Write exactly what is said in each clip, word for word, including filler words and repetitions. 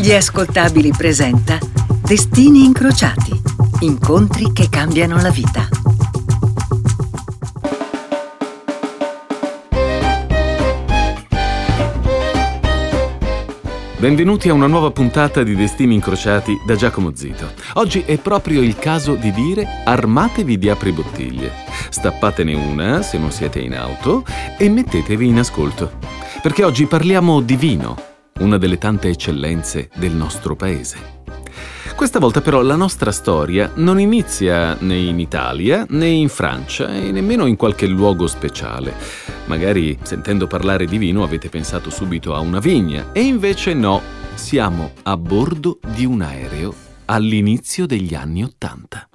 Gli ascoltabili presenta Destini Incrociati, incontri che cambiano la vita. Benvenuti a una nuova puntata di Destini Incrociati da Giacomo Zito. Oggi è proprio il caso di dire: armatevi di apribottiglie, stappatene una se non siete in auto e mettetevi in ascolto, perché oggi parliamo di vino, una delle tante eccellenze del nostro paese. Questa volta però la nostra storia non inizia né in Italia né in Francia e nemmeno in qualche luogo speciale. Magari sentendo parlare di vino avete pensato subito a una vigna e invece no, siamo a bordo di un aereo all'inizio degli anni Ottanta.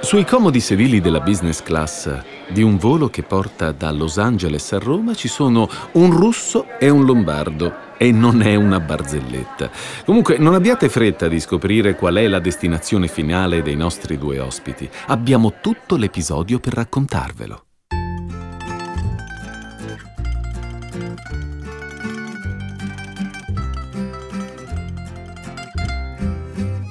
Sui comodi sedili della business class di un volo che porta da Los Angeles a Roma ci sono un russo e un lombardo. E non è una barzelletta. Comunque non abbiate fretta di scoprire qual è la destinazione finale dei nostri due ospiti. Abbiamo tutto l'episodio per raccontarvelo.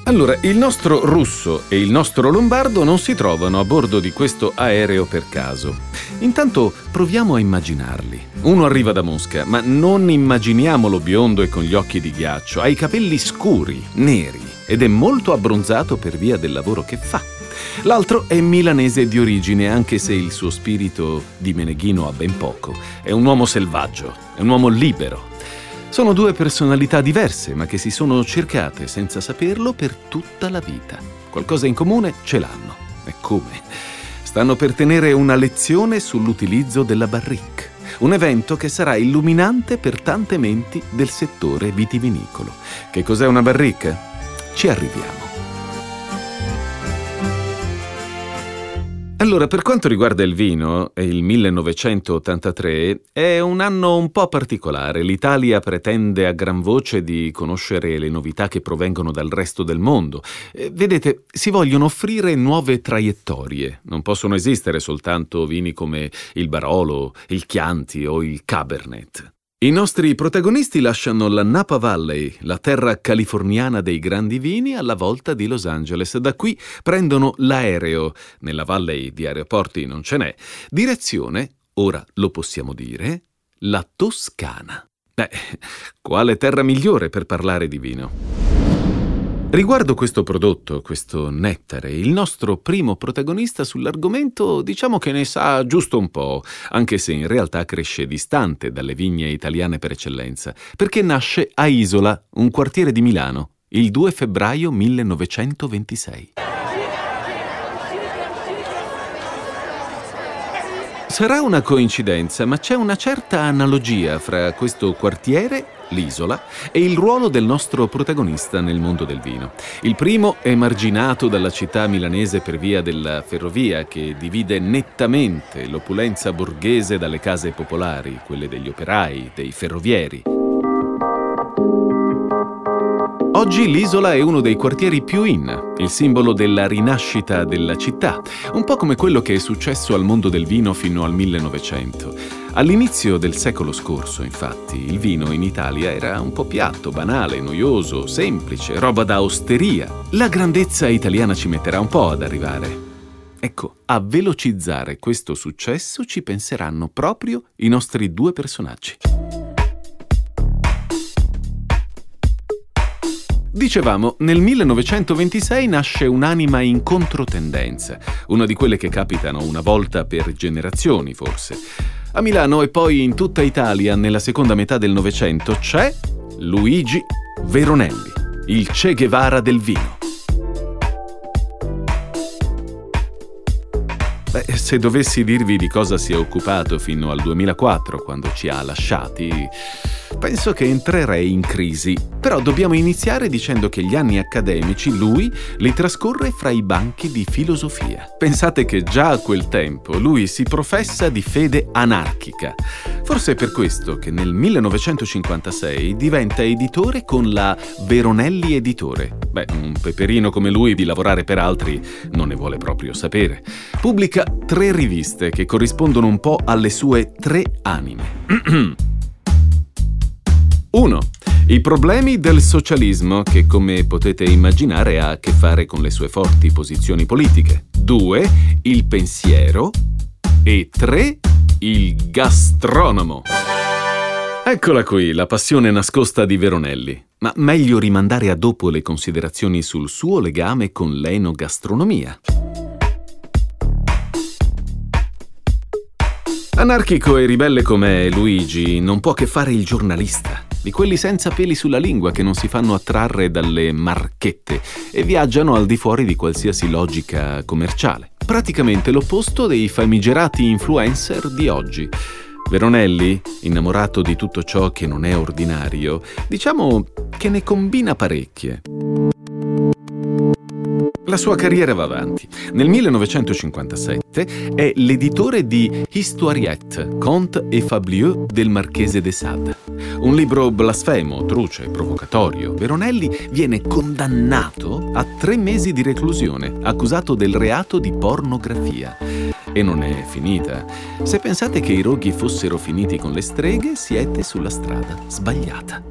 Allora, il nostro russo e il nostro lombardo non si trovano a bordo di questo aereo per caso. Intanto proviamo a immaginarli. Uno arriva da Mosca, ma non immaginiamolo biondo e con gli occhi di ghiaccio. Ha i capelli scuri, neri, ed è molto abbronzato per via del lavoro che fa. L'altro è milanese di origine, anche se il suo spirito di Meneghino ha ben poco. È un uomo selvaggio, è un uomo libero. Sono due personalità diverse, ma che si sono cercate senza saperlo per tutta la vita. Qualcosa in comune ce l'hanno. E come? Stanno per tenere una lezione sull'utilizzo della barrique, un evento che sarà illuminante per tante menti del settore vitivinicolo. Che cos'è una barrique? Ci arriviamo. Allora, per quanto riguarda il vino, il millenovecentottantatré è un anno un po' particolare. L'Italia pretende a gran voce di conoscere le novità che provengono dal resto del mondo. Vedete, si vogliono offrire nuove traiettorie. Non possono esistere soltanto vini come il Barolo, il Chianti o il Cabernet. I nostri protagonisti lasciano la Napa Valley, la terra californiana dei grandi vini, alla volta di Los Angeles. Da qui prendono l'aereo. Nella Valley di aeroporti non ce n'è. Direzione, ora lo possiamo dire, la Toscana. Beh, quale terra migliore per parlare di vino? Riguardo questo prodotto, questo nettare, il nostro primo protagonista sull'argomento diciamo che ne sa giusto un po', anche se in realtà cresce distante dalle vigne italiane per eccellenza, perché nasce a Isola, un quartiere di Milano, il due febbraio millenovecentoventisei. Sarà una coincidenza, ma c'è una certa analogia fra questo quartiere, l'Isola, e il ruolo del nostro protagonista nel mondo del vino. Il primo è marginato dalla città milanese per via della ferrovia, che divide nettamente l'opulenza borghese dalle case popolari, quelle degli operai, dei ferrovieri. Oggi l'Isola è uno dei quartieri più in, il simbolo della rinascita della città, un po' come quello che è successo al mondo del vino fino al millenovecento. All'inizio del secolo scorso, infatti, il vino in Italia era un po' piatto, banale, noioso, semplice, roba da osteria. La grandezza italiana ci metterà un po' ad arrivare. Ecco, a velocizzare questo successo ci penseranno proprio i nostri due personaggi. Dicevamo, nel millenovecentoventisei nasce un'anima in controtendenza, una di quelle che capitano una volta per generazioni forse. A Milano e poi in tutta Italia nella seconda metà del Novecento c'è Luigi Veronelli, il Che Guevara del vino. Beh, se dovessi dirvi di cosa si è occupato fino al duemilaquattro, quando ci ha lasciati, penso che entrerei in crisi, però dobbiamo iniziare dicendo che gli anni accademici lui li trascorre fra i banchi di filosofia. Pensate che già a quel tempo lui si professa di fede anarchica. Forse è per questo che nel millenovecentocinquantasei diventa editore con la Veronelli Editore. Beh, un peperino come lui di lavorare per altri non ne vuole proprio sapere. Pubblica tre riviste che corrispondono un po' alle sue tre anime. uno. I problemi del socialismo, che come potete immaginare ha a che fare con le sue forti posizioni politiche. due. Il pensiero. E tre. Il gastronomo. Eccola qui, la passione nascosta di Veronelli. Ma meglio rimandare a dopo le considerazioni sul suo legame con l'enogastronomia. Anarchico e ribelle com'è, Luigi non può che fare il giornalista, di quelli senza peli sulla lingua che non si fanno attrarre dalle marchette e viaggiano al di fuori di qualsiasi logica commerciale. Praticamente l'opposto dei famigerati influencer di oggi. Veronelli, innamorato di tutto ciò che non è ordinario, diciamo che ne combina parecchie. La sua carriera va avanti. Nel millenovecentocinquantasette è l'editore di Historiette, Contes et Fablieux del Marchese de Sade. Un libro blasfemo, truce, provocatorio. Veronelli viene condannato a tre mesi di reclusione, accusato del reato di pornografia. E non è finita. Se pensate che i roghi fossero finiti con le streghe, siete sulla strada sbagliata.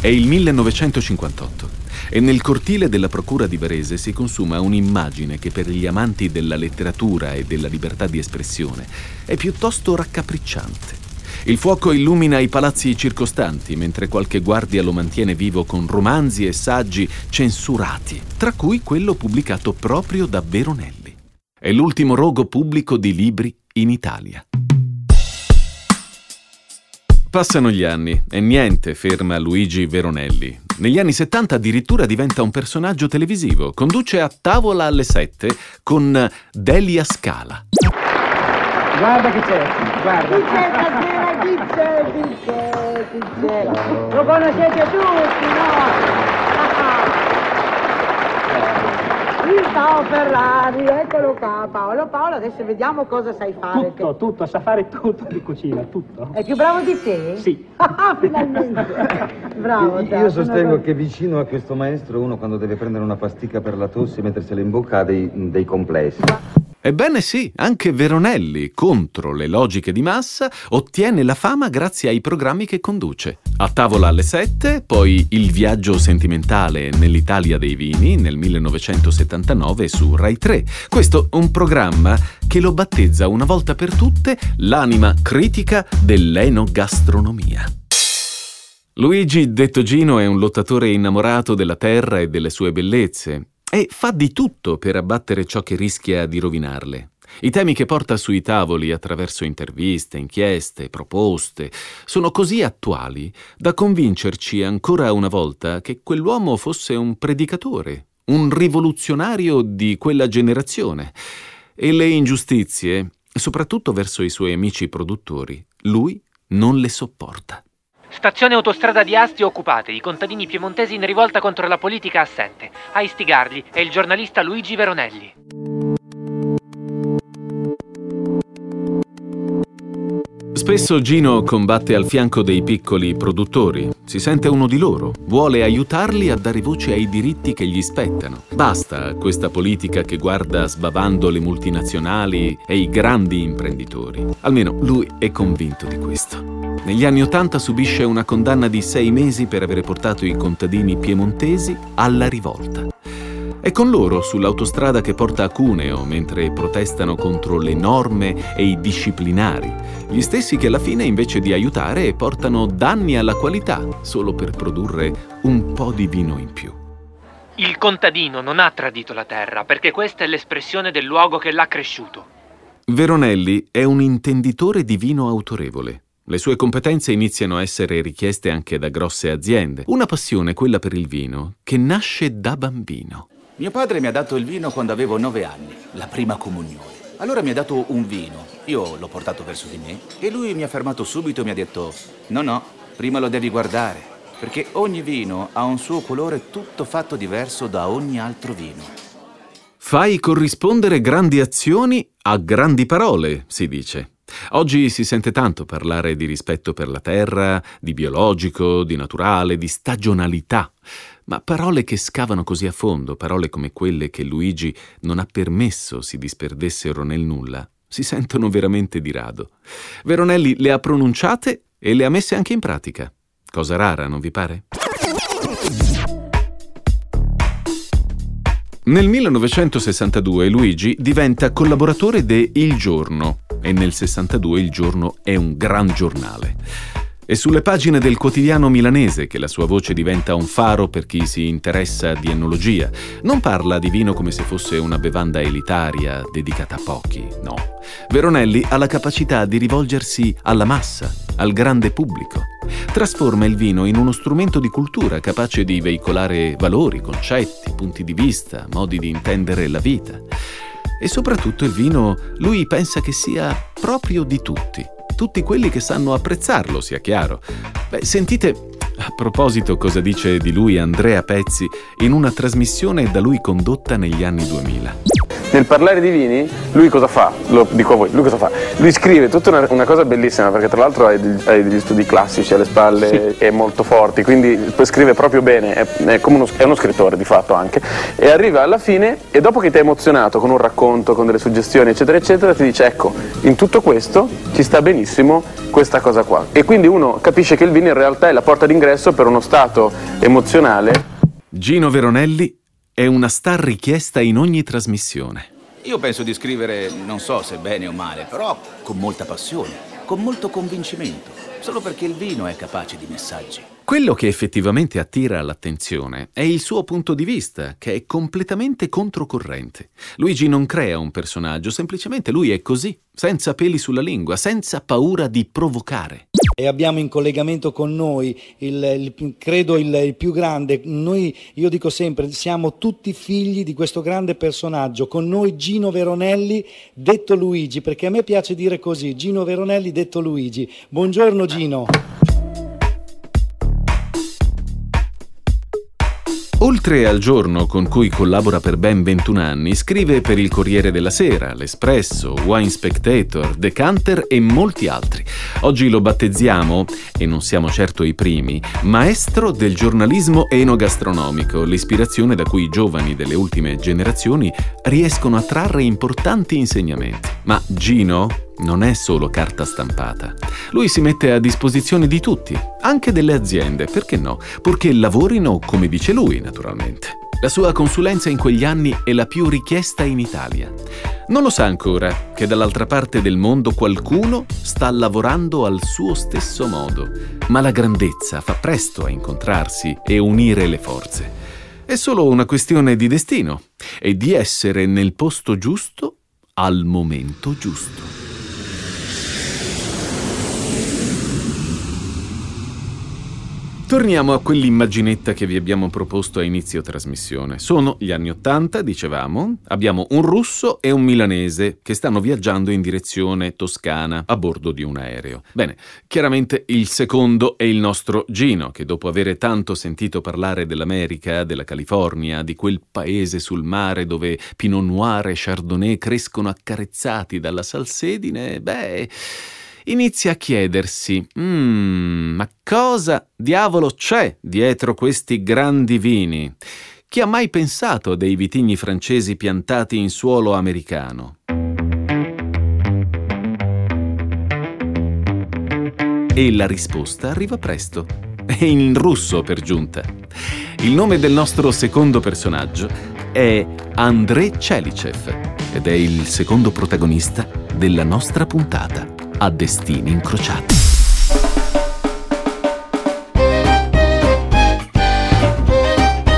È il millenovecentocinquantotto e nel cortile della procura di Varese si consuma un'immagine che per gli amanti della letteratura e della libertà di espressione è piuttosto raccapricciante. Il fuoco illumina i palazzi circostanti, mentre qualche guardia lo mantiene vivo con romanzi e saggi censurati, tra cui quello pubblicato proprio da Veronelli. È l'ultimo rogo pubblico di libri in Italia. Passano gli anni e niente ferma Luigi Veronelli. Negli anni settanta addirittura diventa un personaggio televisivo. Conduce A tavola alle sette con Delia Scala. Guarda che c'è, guarda. Chi c'è stasera, chi c'è, chi c'è, chi c'è. Lo conoscete tutti, no? Qui Paolo Ferrari, eccolo qua Paolo. Paolo, adesso vediamo cosa sai fare. Tutto, che... tutto, sa fare tutto di cucina, tutto. È più bravo di te? Sì. Ah, finalmente. Bravo. Io, io sostengo che vicino a questo maestro uno quando deve prendere una pasticca per la tosse e mettersela in bocca ha dei, dei complessi. Ebbene sì, anche Veronelli, contro le logiche di massa, ottiene la fama grazie ai programmi che conduce. A tavola alle sette, poi Il viaggio sentimentale nell'Italia dei vini nel millenovecentosettantanove su Rai tre. Questo un programma che lo battezza una volta per tutte l'anima critica dell'enogastronomia. Luigi, detto Gino, è un lottatore innamorato della terra e delle sue bellezze. E fa di tutto per abbattere ciò che rischia di rovinarle. I temi che porta sui tavoli attraverso interviste, inchieste, proposte sono così attuali da convincerci ancora una volta che quell'uomo fosse un predicatore, un rivoluzionario di quella generazione. E le ingiustizie, soprattutto verso i suoi amici produttori, lui non le sopporta. Stazione autostrada di Asti occupate, i contadini piemontesi in rivolta contro la politica assente. A istigarli è il giornalista Luigi Veronelli. Spesso Gino combatte al fianco dei piccoli produttori. Si sente uno di loro, vuole aiutarli a dare voce ai diritti che gli spettano. Basta questa politica che guarda sbavando le multinazionali e i grandi imprenditori. Almeno lui è convinto di questo. Negli anni Ottanta subisce una condanna di sei mesi per aver portato i contadini piemontesi alla rivolta. È con loro sull'autostrada che porta a Cuneo mentre protestano contro le norme e i disciplinari, gli stessi che alla fine invece di aiutare portano danni alla qualità solo per produrre un po' di vino in più. Il contadino non ha tradito la terra perché questa è l'espressione del luogo che l'ha cresciuto. Veronelli è un intenditore di vino autorevole. Le sue competenze iniziano a essere richieste anche da grosse aziende. Una passione, quella per il vino, che nasce da bambino. Mio padre mi ha dato il vino quando avevo nove anni, la prima comunione. Allora mi ha dato un vino, io l'ho portato verso di me e lui mi ha fermato subito e mi ha detto «No, no, prima lo devi guardare, perché ogni vino ha un suo colore tutto fatto diverso da ogni altro vino». Fai corrispondere grandi azioni a grandi parole, si dice. Oggi si sente tanto parlare di rispetto per la terra, di biologico, di naturale, di stagionalità, ma parole che scavano così a fondo, parole come quelle che Luigi non ha permesso si disperdessero nel nulla, si sentono veramente di rado. Veronelli le ha pronunciate e le ha messe anche in pratica. Cosa rara, non vi pare? Nel millenovecentosessantadue Luigi diventa collaboratore de Il Giorno e nel sessantadue Il Giorno è un gran giornale. È sulle pagine del quotidiano milanese che la sua voce diventa un faro per chi si interessa di enologia. Non parla di vino come se fosse una bevanda elitaria dedicata a pochi, no. Veronelli ha la capacità di rivolgersi alla massa, al grande pubblico. Trasforma il vino in uno strumento di cultura capace di veicolare valori, concetti, punti di vista, modi di intendere la vita. E soprattutto il vino lui pensa che sia proprio di tutti. Tutti quelli che sanno apprezzarlo, sia chiaro. Beh, sentite a proposito cosa dice di lui Andrea Pezzi in una trasmissione da lui condotta negli anni duemila. Nel parlare di vini, lui cosa fa? Lo dico a voi, lui cosa fa? Lui scrive tutta una, una cosa bellissima, perché tra l'altro hai degli, hai degli studi classici alle spalle, sì. È molto forti, quindi poi scrive proprio bene, è, è, come uno, è uno scrittore di fatto anche, e arriva alla fine e dopo che ti hai emozionato con un racconto, con delle suggestioni eccetera eccetera, ti dice ecco, in tutto questo ci sta benissimo questa cosa qua. E quindi uno capisce che il vino in realtà è la porta d'ingresso per uno stato emozionale. Gino Veronelli è una star richiesta in ogni trasmissione. Io penso di scrivere, non so se bene o male, però con molta passione, con molto convincimento, solo perché il vino è capace di messaggi. Quello che effettivamente attira l'attenzione è il suo punto di vista, che è completamente controcorrente. Luigi non crea un personaggio, semplicemente lui è così, senza peli sulla lingua, senza paura di provocare. E abbiamo in collegamento con noi il, il, credo il, il più grande. Noi, io dico sempre, siamo tutti figli di questo grande personaggio. Con noi Gino Veronelli detto Luigi, perché a me piace dire così, Gino Veronelli detto Luigi. Buongiorno Gino. Oltre al Giorno, con cui collabora per ben ventuno anni, scrive per il Corriere della Sera, l'Espresso, Wine Spectator, Decanter e molti altri. Oggi lo battezziamo, e non siamo certo i primi, maestro del giornalismo enogastronomico, l'ispirazione da cui i giovani delle ultime generazioni riescono a trarre importanti insegnamenti. Ma Gino non è solo carta stampata. Lui si mette a disposizione di tutti, anche delle aziende, perché no? Purché lavorino come dice lui, naturalmente. La sua consulenza in quegli anni è la più richiesta in Italia. Non lo sa ancora che dall'altra parte del mondo qualcuno sta lavorando al suo stesso modo, ma la grandezza fa presto a incontrarsi e unire le forze. È solo una questione di destino e di essere nel posto giusto al momento giusto. Torniamo a quell'immaginetta che vi abbiamo proposto a inizio trasmissione. Sono gli anni Ottanta, dicevamo, abbiamo un russo e un milanese che stanno viaggiando in direzione Toscana a bordo di un aereo. Bene, chiaramente il secondo è il nostro Gino, che dopo avere tanto sentito parlare dell'America, della California, di quel paese sul mare dove Pinot Noir e Chardonnay crescono accarezzati dalla salsedine, beh... inizia a chiedersi, mm, ma cosa diavolo c'è dietro questi grandi vini? Chi ha mai pensato a dei vitigni francesi piantati in suolo americano? E la risposta arriva presto, e in russo per giunta. Il nome del nostro secondo personaggio è André Tchelistcheff ed è il secondo protagonista della nostra puntata a Destini Incrociati.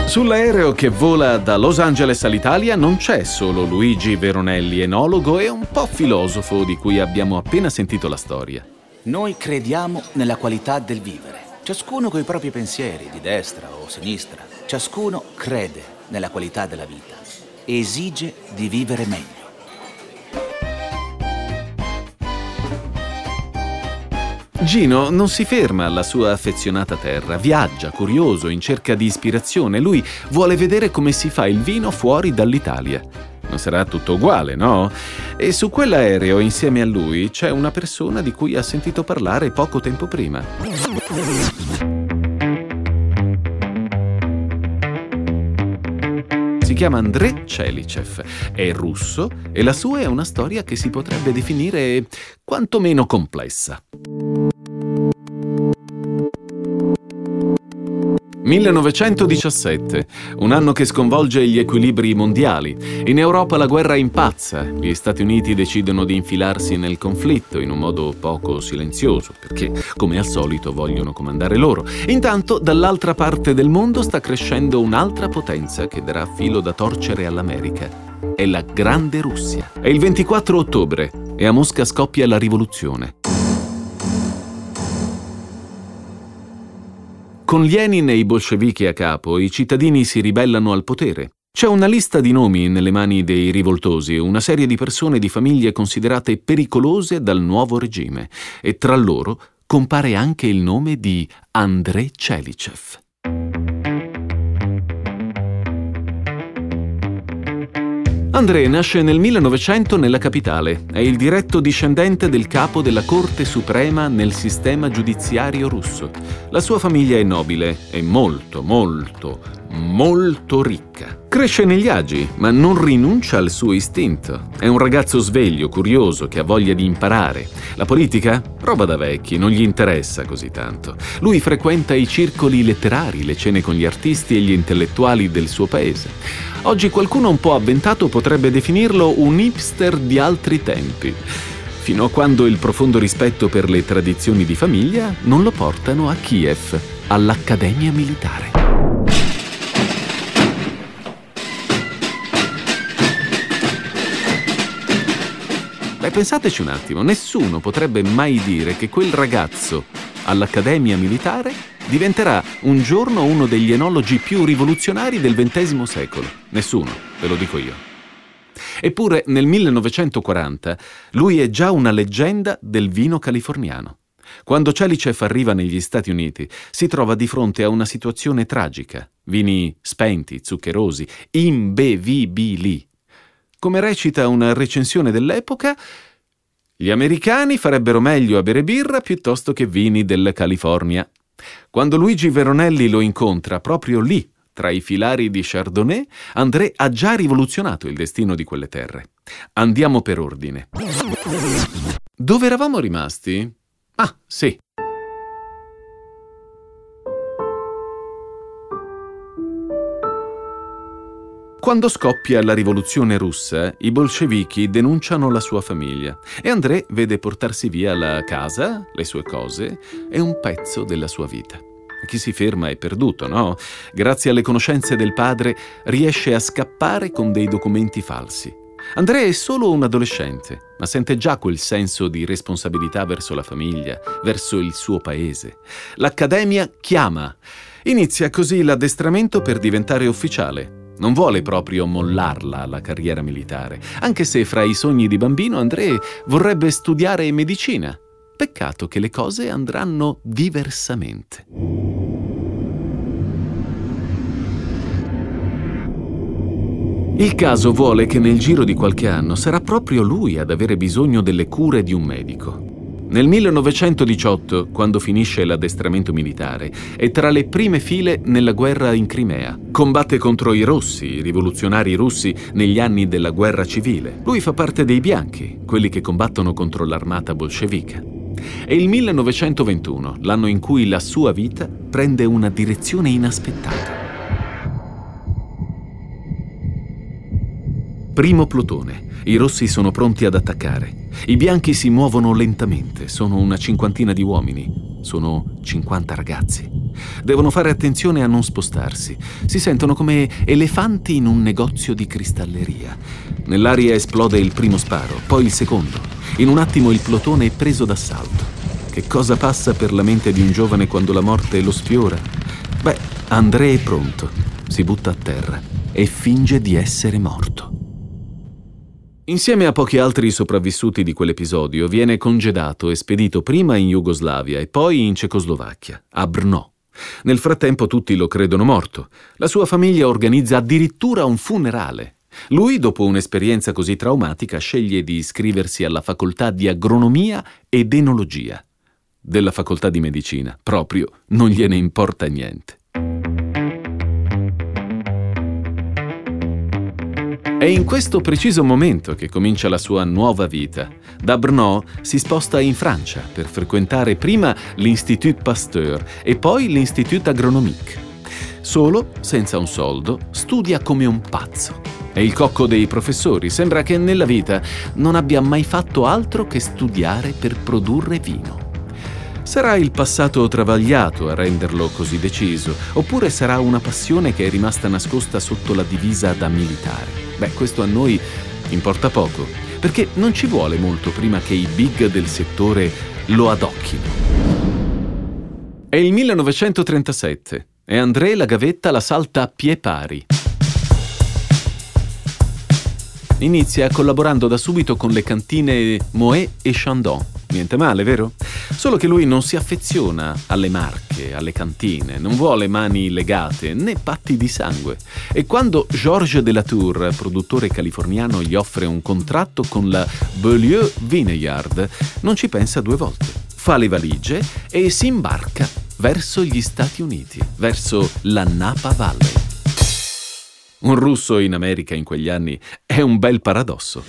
Sull'aereo che vola da Los Angeles all'Italia non c'è solo Luigi Veronelli, enologo e un po' filosofo di cui abbiamo appena sentito la storia. Noi crediamo nella qualità del vivere, ciascuno coi propri pensieri, di destra o sinistra. Ciascuno crede nella qualità della vita e esige di vivere meglio. Gino non si ferma alla sua affezionata terra, viaggia, curioso, in cerca di ispirazione. Lui vuole vedere come si fa il vino fuori dall'Italia. Non sarà tutto uguale, no? E su quell'aereo, insieme a lui, c'è una persona di cui ha sentito parlare poco tempo prima. Si chiama André Tchelistcheff, è russo e la sua è una storia che si potrebbe definire quantomeno complessa. millenovecentodiciassette, un anno che sconvolge gli equilibri mondiali. In Europa la guerra impazza, gli Stati Uniti decidono di infilarsi nel conflitto in un modo poco silenzioso, perché come al solito vogliono comandare loro. Intanto dall'altra parte del mondo sta crescendo un'altra potenza che darà filo da torcere all'America. È la Grande Russia. È il ventiquattro ottobre e a Mosca scoppia la rivoluzione. Con Lenin e i bolscevichi a capo, i cittadini si ribellano al potere. C'è una lista di nomi nelle mani dei rivoltosi, una serie di persone di famiglie considerate pericolose dal nuovo regime, e tra loro compare anche il nome di André Tchelistcheff. André nasce nel millenovecento nella capitale, è il diretto discendente del capo della Corte Suprema nel sistema giudiziario russo. La sua famiglia è nobile e molto, molto, molto ricca. Cresce negli agi, ma non rinuncia al suo istinto. È un ragazzo sveglio, curioso, che ha voglia di imparare. La politica? Roba da vecchi, non gli interessa così tanto. Lui frequenta i circoli letterari, le cene con gli artisti e gli intellettuali del suo paese. Oggi qualcuno un po' avventato potrebbe definirlo un hipster di altri tempi, fino a quando il profondo rispetto per le tradizioni di famiglia non lo portano a Kiev, all'Accademia Militare. Beh, pensateci un attimo, nessuno potrebbe mai dire che quel ragazzo all'Accademia Militare diventerà un giorno uno degli enologi più rivoluzionari del ventesimo secolo. Nessuno, ve lo dico io. Eppure nel millenovecentoquaranta lui è già una leggenda del vino californiano. Quando Tchelistcheff arriva negli Stati Uniti si trova di fronte a una situazione tragica. Vini spenti, zuccherosi, imbevibili. Come recita una recensione dell'epoca, gli americani farebbero meglio a bere birra piuttosto che vini della California. Quando Luigi Veronelli lo incontra proprio lì, tra i filari di Chardonnay, André ha già rivoluzionato il destino di quelle terre. Andiamo per ordine. Dove eravamo rimasti? Ah, sì. Quando scoppia la rivoluzione russa, i bolscevichi denunciano la sua famiglia e André vede portarsi via la casa, le sue cose e un pezzo della sua vita. Chi si ferma è perduto, no? Grazie alle conoscenze del padre riesce a scappare con dei documenti falsi. André è solo un adolescente, ma sente già quel senso di responsabilità verso la famiglia, verso il suo paese. L'Accademia chiama. Inizia così l'addestramento per diventare ufficiale. Non vuole proprio mollarla la carriera militare, anche se fra i sogni di bambino André vorrebbe studiare medicina. Peccato che le cose andranno diversamente. Il caso vuole che nel giro di qualche anno sarà proprio lui ad avere bisogno delle cure di un medico. Nel millenovecentodiciotto, quando finisce l'addestramento militare, è tra le prime file nella guerra in Crimea. Combatte contro i rossi, i rivoluzionari russi, negli anni della guerra civile. Lui fa parte dei bianchi, quelli che combattono contro l'armata bolscevica. È il millenovecentoventuno, l'anno in cui la sua vita prende una direzione inaspettata. Primo plotone. I rossi sono pronti ad attaccare. I bianchi si muovono lentamente, sono una cinquantina di uomini, sono cinquanta ragazzi. Devono fare attenzione a non spostarsi. Si sentono come elefanti in un negozio di cristalleria. Nell'aria esplode il primo sparo, poi il secondo. In un attimo il plotone è preso d'assalto. Che cosa passa per la mente di un giovane quando la morte lo sfiora? Beh, André è pronto. Si butta a terra e finge di essere morto. Insieme a pochi altri sopravvissuti di quell'episodio viene congedato e spedito prima in Jugoslavia e poi in Cecoslovacchia, a Brno. Nel frattempo tutti lo credono morto. La sua famiglia organizza addirittura un funerale. Lui, dopo un'esperienza così traumatica, sceglie di iscriversi alla facoltà di agronomia ed enologia. Della facoltà di medicina, proprio, non gliene importa niente. È in questo preciso momento che comincia la sua nuova vita. Da Brno si sposta in Francia per frequentare prima l'Institut Pasteur e poi l'Institut Agronomique. Solo, senza un soldo, studia come un pazzo. È il cocco dei professori, sembra che nella vita non abbia mai fatto altro che studiare per produrre vino. Sarà il passato travagliato a renderlo così deciso, oppure sarà una passione che è rimasta nascosta sotto la divisa da militare? Beh, questo a noi importa poco, perché non ci vuole molto prima che i big del settore lo adocchino. È il millenovecentotrentasette e André la gavetta la salta a piè pari. Inizia collaborando da subito con le cantine Moët e Chandon. Niente male, vero? Solo che lui non si affeziona alle marche, alle cantine, non vuole mani legate né patti di sangue. E quando Georges de la Tour, produttore californiano, gli offre un contratto con la Beaulieu Vineyard, non ci pensa due volte. Fa le valigie e si imbarca verso gli Stati Uniti, verso la Napa Valley. Un russo in America in quegli anni è un bel paradosso.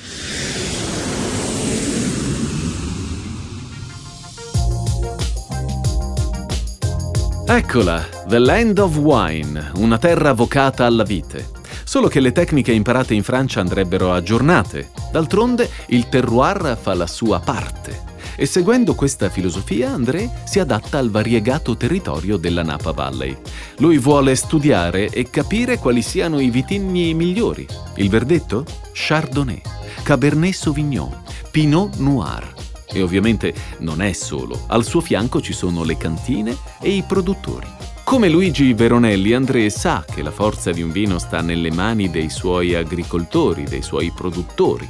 Eccola, The Land of Wine, una terra vocata alla vite. Solo che le tecniche imparate in Francia andrebbero aggiornate. D'altronde, il terroir fa la sua parte. E seguendo questa filosofia, André si adatta al variegato territorio della Napa Valley. Lui vuole studiare e capire quali siano i vitigni migliori. Il verdetto? Chardonnay, Cabernet Sauvignon, Pinot Noir. E ovviamente non è solo, al suo fianco ci sono le cantine e i produttori. Come Luigi Veronelli, André sa che la forza di un vino sta nelle mani dei suoi agricoltori, dei suoi produttori,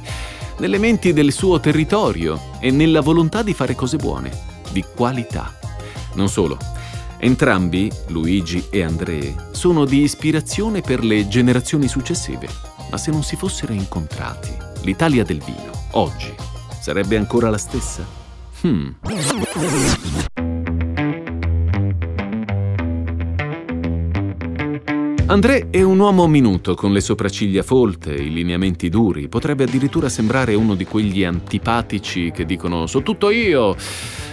nelle menti del suo territorio e nella volontà di fare cose buone, di qualità. Non solo, entrambi, Luigi e André, sono di ispirazione per le generazioni successive. Ma se non si fossero incontrati, l'Italia del vino, oggi, sarebbe ancora la stessa? Hmm. André è un uomo minuto, con le sopracciglia folte, i lineamenti duri. Potrebbe addirittura sembrare uno di quegli antipatici che dicono «so tutto io».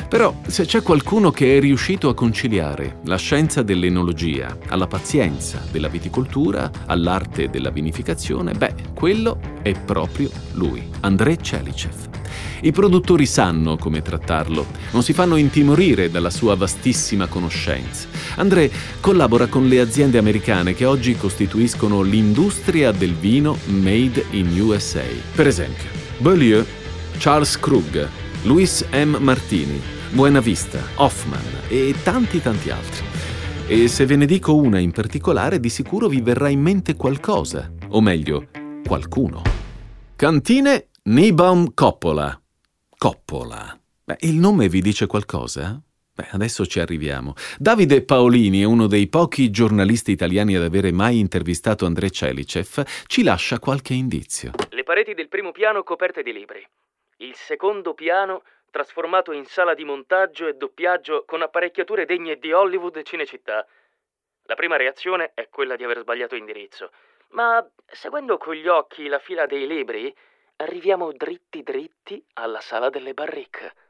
Però se c'è qualcuno che è riuscito a conciliare la scienza dell'enologia alla pazienza della viticoltura, all'arte della vinificazione, beh, quello è proprio lui, André Tchelistcheff. I produttori sanno come trattarlo, non si fanno intimorire dalla sua vastissima conoscenza. André collabora con le aziende americane che oggi costituiscono l'industria del vino made in U S A. Per esempio, Beaulieu, Charles Krug, Louis M. Martini, Buena Vista, Hoffman e tanti tanti altri. E se ve ne dico una in particolare, di sicuro vi verrà in mente qualcosa, o meglio, qualcuno. Cantine Niebaum Coppola. Coppola. Beh, il nome vi dice qualcosa? Beh, adesso ci arriviamo. Davide Paolini, uno dei pochi giornalisti italiani ad avere mai intervistato André Tchelistcheff, ci lascia qualche indizio. Le pareti del primo piano coperte di libri. Il secondo piano trasformato in sala di montaggio e doppiaggio con apparecchiature degne di Hollywood e Cinecittà. La prima reazione è quella di aver sbagliato indirizzo. Ma seguendo con gli occhi la fila dei libri, arriviamo dritti dritti alla sala delle barrique.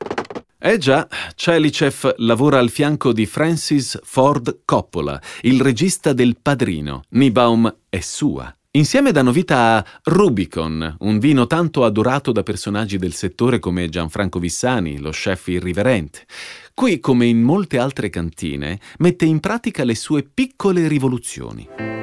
Eh già, Tchelistcheff lavora al fianco di Francis Ford Coppola, il regista del Padrino. Niebaum è sua. Insieme danno vita a Rubicon, un vino tanto adorato da personaggi del settore come Gianfranco Vissani, lo chef irriverente. Qui, come in molte altre cantine, mette in pratica le sue piccole rivoluzioni.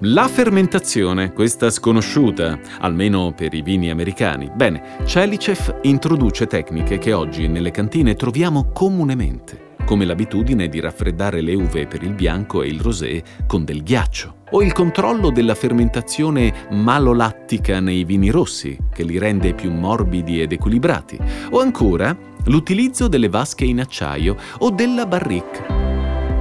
La fermentazione, questa sconosciuta, almeno per i vini americani. Bene, Tchelistcheff introduce tecniche che oggi nelle cantine troviamo comunemente, come l'abitudine di raffreddare le uve per il bianco e il rosé con del ghiaccio, o il controllo della fermentazione malolattica nei vini rossi, che li rende più morbidi ed equilibrati, o ancora l'utilizzo delle vasche in acciaio o della barrique.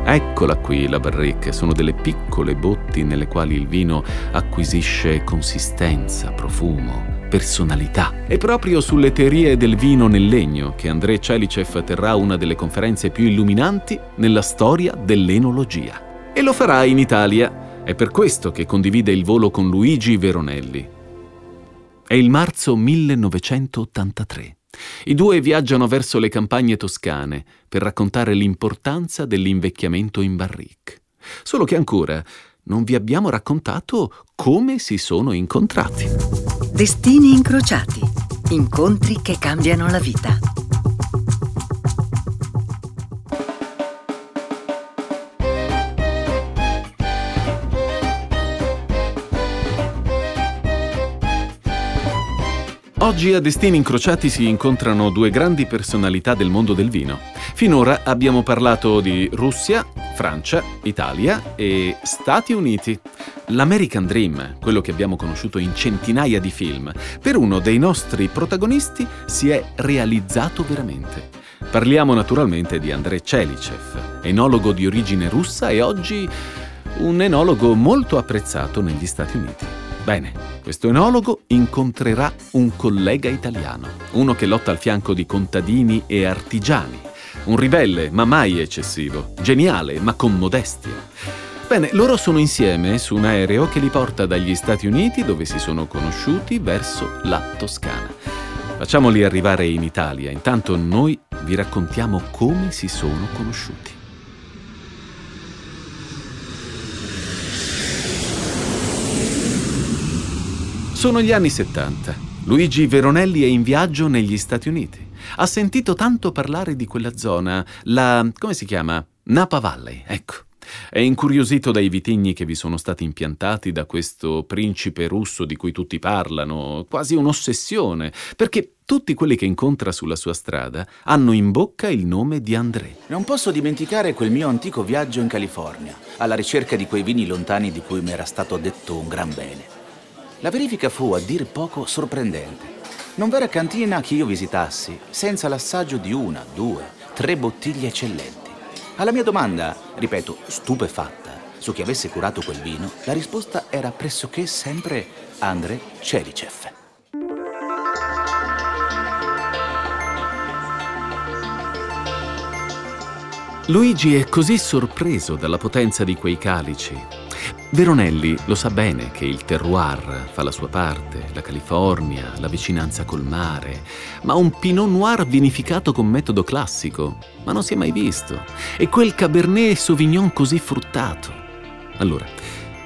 Eccola qui la barrique, sono delle piccole botti nelle quali il vino acquisisce consistenza, profumo, personalità. È proprio sulle teorie del vino nel legno che André Tchelistcheff terrà una delle conferenze più illuminanti nella storia dell'enologia. E lo farà in Italia. È per questo che condivide il volo con Luigi Veronelli. È il marzo millenovecentottantatré. I due viaggiano verso le campagne toscane per raccontare l'importanza dell'invecchiamento in barrique. Solo che ancora non vi abbiamo raccontato come si sono incontrati. Destini incrociati. Incontri che cambiano la vita. Oggi a Destini Incrociati si incontrano due grandi personalità del mondo del vino. Finora abbiamo parlato di Russia, Francia, Italia e Stati Uniti. L'American Dream, quello che abbiamo conosciuto in centinaia di film, per uno dei nostri protagonisti si è realizzato veramente. Parliamo naturalmente di André Tchelistcheff, enologo di origine russa e oggi un enologo molto apprezzato negli Stati Uniti. Bene, questo enologo incontrerà un collega italiano, uno che lotta al fianco di contadini e artigiani. Un ribelle, ma mai eccessivo. Geniale, ma con modestia. Bene, loro sono insieme su un aereo che li porta dagli Stati Uniti, dove si sono conosciuti, verso la Toscana. Facciamoli arrivare in Italia. Intanto noi vi raccontiamo come si sono conosciuti. Sono gli anni settanta. Luigi Veronelli è in viaggio negli Stati Uniti. Ha sentito tanto parlare di quella zona, la... come si chiama? Napa Valley, ecco. È incuriosito dai vitigni che vi sono stati impiantati da questo principe russo di cui tutti parlano, quasi un'ossessione, perché tutti quelli che incontra sulla sua strada hanno in bocca il nome di André. Non posso dimenticare quel mio antico viaggio in California, alla ricerca di quei vini lontani di cui mi era stato detto un gran bene. La verifica fu, a dir poco, sorprendente. Non v'era cantina che io visitassi senza l'assaggio di una, due, tre bottiglie eccellenti. Alla mia domanda, ripeto, stupefatta, su chi avesse curato quel vino, la risposta era pressoché sempre André Tchelistcheff. Luigi è così sorpreso dalla potenza di quei calici. Veronelli lo sa bene che il terroir fa la sua parte, la California, la vicinanza col mare, ma un Pinot Noir vinificato con metodo classico, ma non si è mai visto, e quel Cabernet Sauvignon così fruttato. Allora,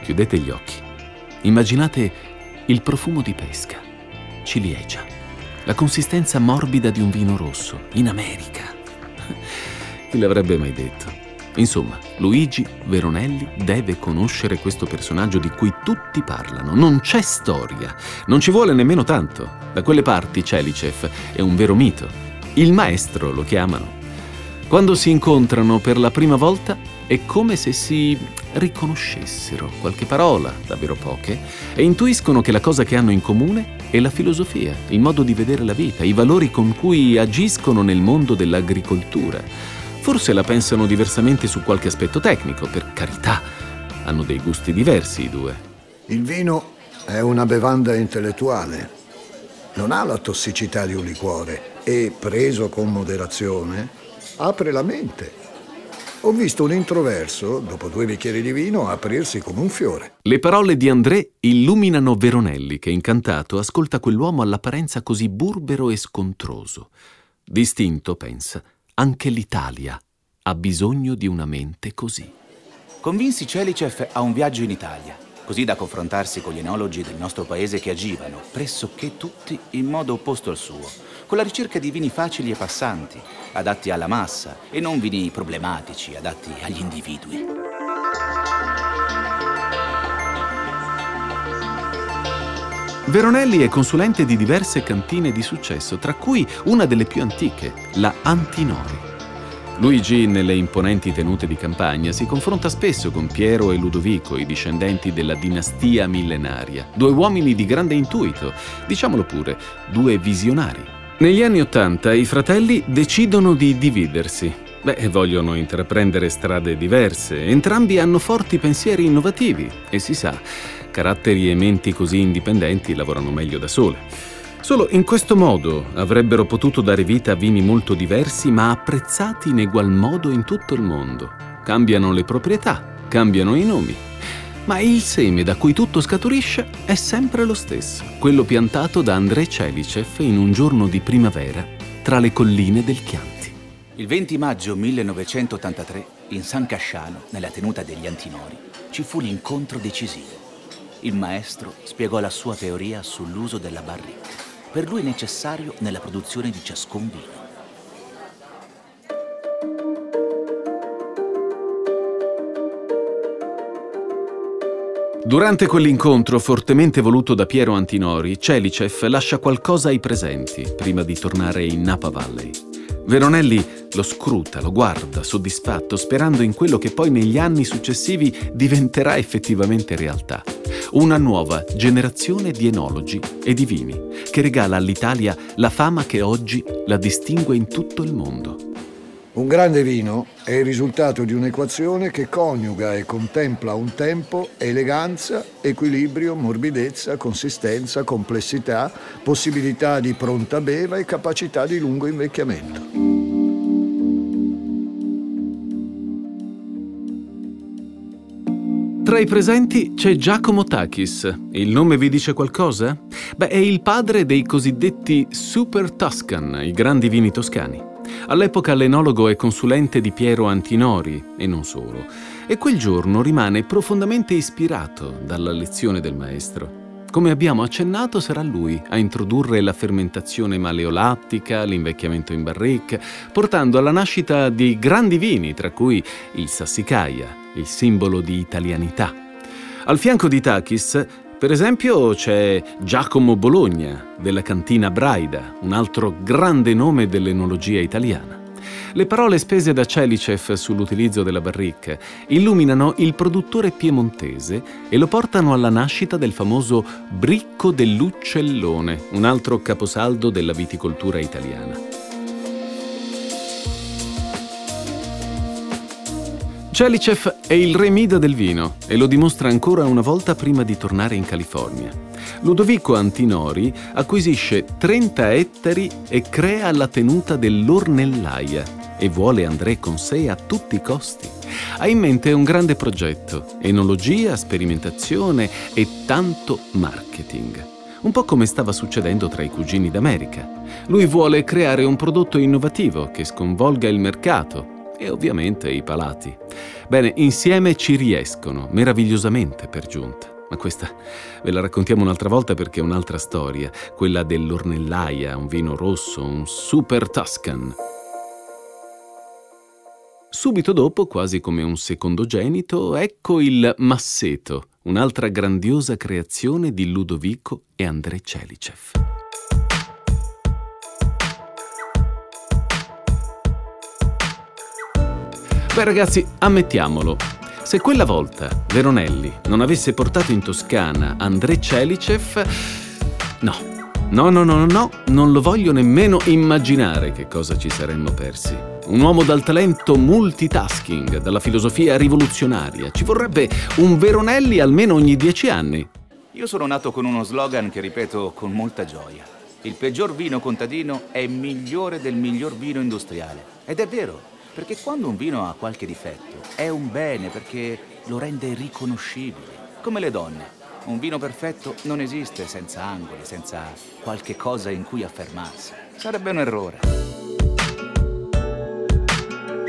chiudete gli occhi, immaginate il profumo di pesca, ciliegia, la consistenza morbida di un vino rosso, in America. Chi l'avrebbe mai detto? Insomma, Luigi Veronelli deve conoscere questo personaggio di cui tutti parlano. Non c'è storia, non ci vuole nemmeno tanto. Da quelle parti Tchelistcheff è un vero mito. Il maestro lo chiamano. Quando si incontrano per la prima volta è come se si riconoscessero qualche parola, davvero poche, e intuiscono che la cosa che hanno in comune è la filosofia, il modo di vedere la vita, i valori con cui agiscono nel mondo dell'agricoltura. Forse la pensano diversamente su qualche aspetto tecnico, per carità. Hanno dei gusti diversi i due. Il vino è una bevanda intellettuale. Non ha la tossicità di un liquore e, preso con moderazione, apre la mente. Ho visto un introverso, dopo due bicchieri di vino, aprirsi come un fiore. Le parole di André illuminano Veronelli, che incantato ascolta quell'uomo all'apparenza così burbero e scontroso. Distinto, pensa. Anche l'Italia ha bisogno di una mente così. Convinsi Tchelistcheff a un viaggio in Italia, così da confrontarsi con gli enologi del nostro paese che agivano, pressoché tutti, in modo opposto al suo, con la ricerca di vini facili e passanti, adatti alla massa, e non vini problematici, adatti agli individui. Veronelli è consulente di diverse cantine di successo, tra cui una delle più antiche, la Antinori. Luigi, nelle imponenti tenute di campagna, si confronta spesso con Piero e Ludovico, i discendenti della dinastia millenaria. Due uomini di grande intuito, diciamolo pure, due visionari. Negli anni Ottanta i fratelli decidono di dividersi. Beh, vogliono intraprendere strade diverse, entrambi hanno forti pensieri innovativi e si sa, caratteri e menti così indipendenti lavorano meglio da sole. Solo in questo modo avrebbero potuto dare vita a vini molto diversi ma apprezzati in egual modo in tutto il mondo. Cambiano le proprietà, cambiano i nomi, ma il seme da cui tutto scaturisce è sempre lo stesso, quello piantato da André Tchelistcheff in un giorno di primavera tra le colline del Chianti. Il venti maggio millenovecentottantatré, in San Casciano, nella tenuta degli Antinori, ci fu l'incontro decisivo. Il maestro spiegò la sua teoria sull'uso della barrique, per lui necessario nella produzione di ciascun vino. Durante quell'incontro, fortemente voluto da Piero Antinori, Tchelistcheff lascia qualcosa ai presenti prima di tornare in Napa Valley. Veronelli lo scruta, lo guarda, soddisfatto, sperando in quello che poi negli anni successivi diventerà effettivamente realtà. Una nuova generazione di enologi e di vini, che regala all'Italia la fama che oggi la distingue in tutto il mondo. Un grande vino è il risultato di un'equazione che coniuga e contempla a un tempo eleganza, equilibrio, morbidezza, consistenza, complessità, possibilità di pronta beva e capacità di lungo invecchiamento. Tra i presenti c'è Giacomo Tachis. Il nome vi dice qualcosa? Beh, è il padre dei cosiddetti Super Tuscan, i grandi vini toscani. All'epoca l'enologo è consulente di Piero Antinori, e non solo, e quel giorno rimane profondamente ispirato dalla lezione del maestro. Come abbiamo accennato, sarà lui a introdurre la fermentazione maleolattica, l'invecchiamento in barrique, portando alla nascita di grandi vini, tra cui il Sassicaia, il simbolo di italianità. Al fianco di Tachis, per esempio, c'è Giacomo Bologna, della cantina Braida, un altro grande nome dell'enologia italiana. Le parole spese da Tchelistcheff sull'utilizzo della barrique illuminano il produttore piemontese e lo portano alla nascita del famoso bricco dell'uccellone, un altro caposaldo della viticoltura italiana. Tchelistcheff è il re Mida del vino e lo dimostra ancora una volta prima di tornare in California. Ludovico Antinori acquisisce trenta ettari e crea la tenuta dell'Ornellaia e vuole André con sé a tutti i costi. Ha in mente un grande progetto, enologia, sperimentazione e tanto marketing. Un po' come stava succedendo tra i cugini d'America. Lui vuole creare un prodotto innovativo che sconvolga il mercato e ovviamente i palati. Bene, insieme ci riescono, meravigliosamente per giunta. Ma questa ve la raccontiamo un'altra volta perché è un'altra storia, quella dell'Ornellaia, un vino rosso, un Super Tuscan. Subito dopo, quasi come un secondogenito, ecco il Masseto, un'altra grandiosa creazione di Ludovico e André Tchelistcheff. Beh ragazzi, ammettiamolo, se quella volta Veronelli non avesse portato in Toscana André Tchelistcheff, no, no, no, no, no, non lo voglio nemmeno immaginare che cosa ci saremmo persi. Un uomo dal talento multitasking, dalla filosofia rivoluzionaria, ci vorrebbe un Veronelli almeno ogni dieci anni. Io sono nato con uno slogan che ripeto con molta gioia. Il peggior vino contadino è migliore del miglior vino industriale. Ed è vero. Perché quando un vino ha qualche difetto, è un bene perché lo rende riconoscibile. Come le donne, un vino perfetto non esiste senza angoli, senza qualche cosa in cui affermarsi. Sarebbe un errore.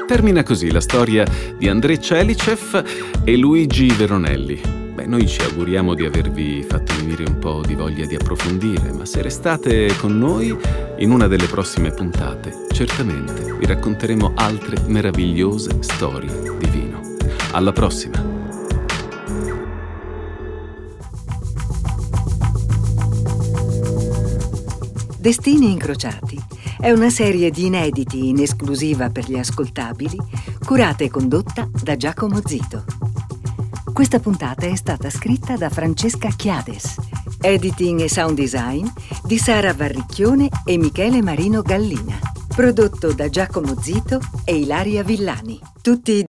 Termina così la storia di André Tchelistcheff e Luigi Veronelli. Beh, noi ci auguriamo di avervi fatto venire un po' di voglia di approfondire, ma se restate con noi, in una delle prossime puntate, certamente vi racconteremo altre meravigliose storie di vino. Alla prossima! Destini Incrociati è una serie di inediti in esclusiva per gli ascoltabili, curata e condotta da Giacomo Zito. Questa puntata è stata scritta da Francesca Chiades, editing e sound design di Sara Varricchione e Michele Marino Gallina. Prodotto da Giacomo Zito e Ilaria Villani. Tutti